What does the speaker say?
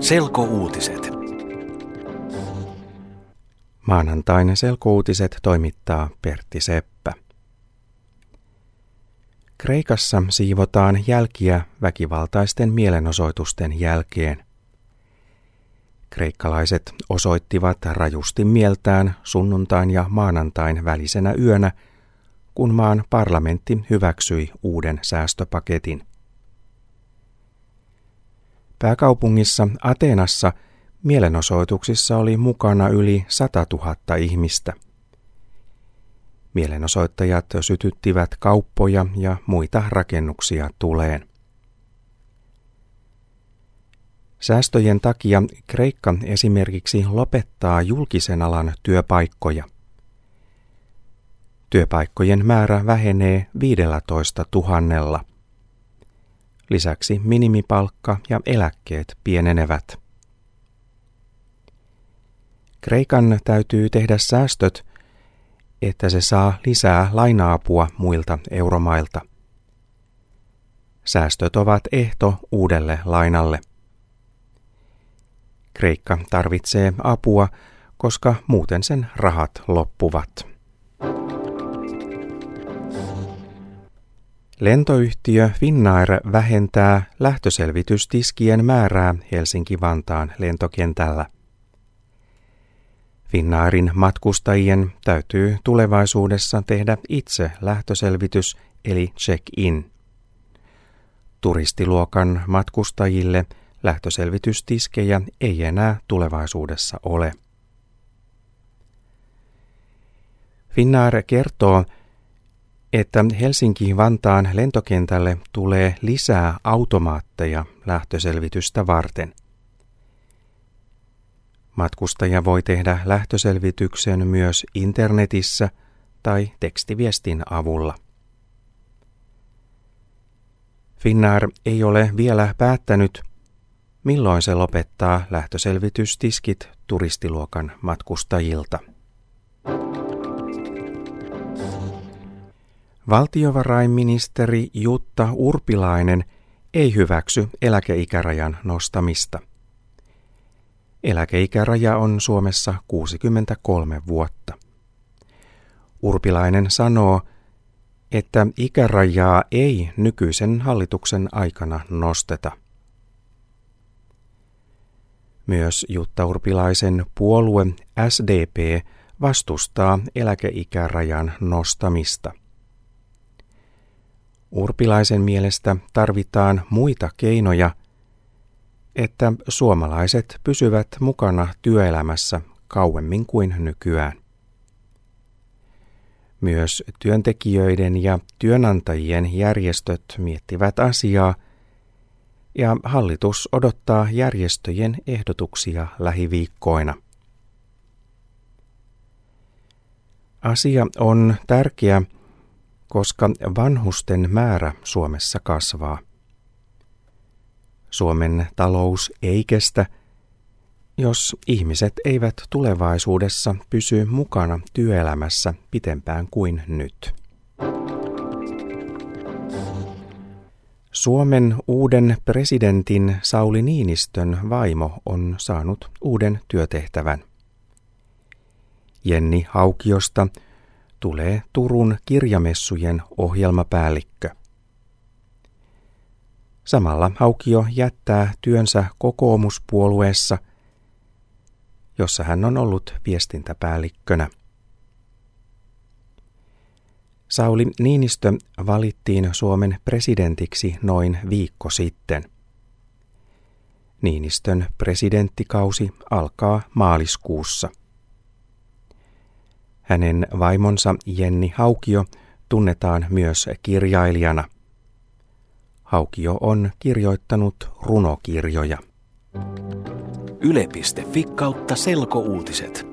Selkouutiset. Maanantaina Selkouutiset toimittaa Pertti Seppä. Kreikassa siivotaan jälkiä väkivaltaisten mielenosoitusten jälkeen. Kreikkalaiset osoittivat rajusti mieltään sunnuntain ja maanantain välisenä yönä, kun maan parlamentti hyväksyi uuden säästöpaketin. Pääkaupungissa Ateenassa mielenosoituksissa oli mukana yli 100 000 ihmistä. Mielenosoittajat sytyttivät kauppoja ja muita rakennuksia tuleen. Säästöjen takia Kreikka esimerkiksi lopettaa julkisen alan työpaikkoja. Työpaikkojen määrä vähenee 15 000. Lisäksi minimipalkka ja eläkkeet pienenevät. Kreikan täytyy tehdä säästöt, että se saa lisää laina-apua muilta euromailta. Säästöt ovat ehto uudelle lainalle. Kreikka tarvitsee apua, koska muuten sen rahat loppuvat. Lentoyhtiö Finnair vähentää lähtöselvitystiskien määrää Helsinki-Vantaan lentokentällä. Finnairin matkustajien täytyy tulevaisuudessa tehdä itse lähtöselvitys eli check-in. Turistiluokan matkustajille lähtöselvitystiskejä ei enää tulevaisuudessa ole. Finnair kertoo, että Helsinki-Vantaan lentokentälle tulee lisää automaatteja lähtöselvitystä varten. Matkustaja voi tehdä lähtöselvityksen myös internetissä tai tekstiviestin avulla. Finnair ei ole vielä päättänyt, milloin se lopettaa lähtöselvitystiskit turistiluokan matkustajilta. Valtiovarainministeri Jutta Urpilainen ei hyväksy eläkeikärajan nostamista. Eläkeikäraja on Suomessa 63 vuotta. Urpilainen sanoo, että ikärajaa ei nykyisen hallituksen aikana nosteta. Myös Jutta Urpilaisen puolue SDP vastustaa eläkeikärajan nostamista. Urpilaisen mielestä tarvitaan muita keinoja, että suomalaiset pysyvät mukana työelämässä kauemmin kuin nykyään. Myös työntekijöiden ja työnantajien järjestöt miettivät asiaa, ja hallitus odottaa järjestöjen ehdotuksia lähiviikkoina. Asia on tärkeä, koska vanhusten määrä Suomessa kasvaa. Suomen talous ei kestä, jos ihmiset eivät tulevaisuudessa pysy mukana työelämässä pitempään kuin nyt. Suomen uuden presidentin Sauli Niinistön vaimo on saanut uuden työtehtävän. Jenni Haukiosta tulee Turun kirjamessujen ohjelmapäällikkö. Samalla Haukio jättää työnsä kokoomuspuolueessa, jossa hän on ollut viestintäpäällikkönä. Sauli Niinistö valittiin Suomen presidentiksi noin viikko sitten. Niinistön presidenttikausi alkaa maaliskuussa. Hänen vaimonsa Jenni Haukio tunnetaan myös kirjailijana. Haukio on kirjoittanut runokirjoja. Yle.fi/selkouutiset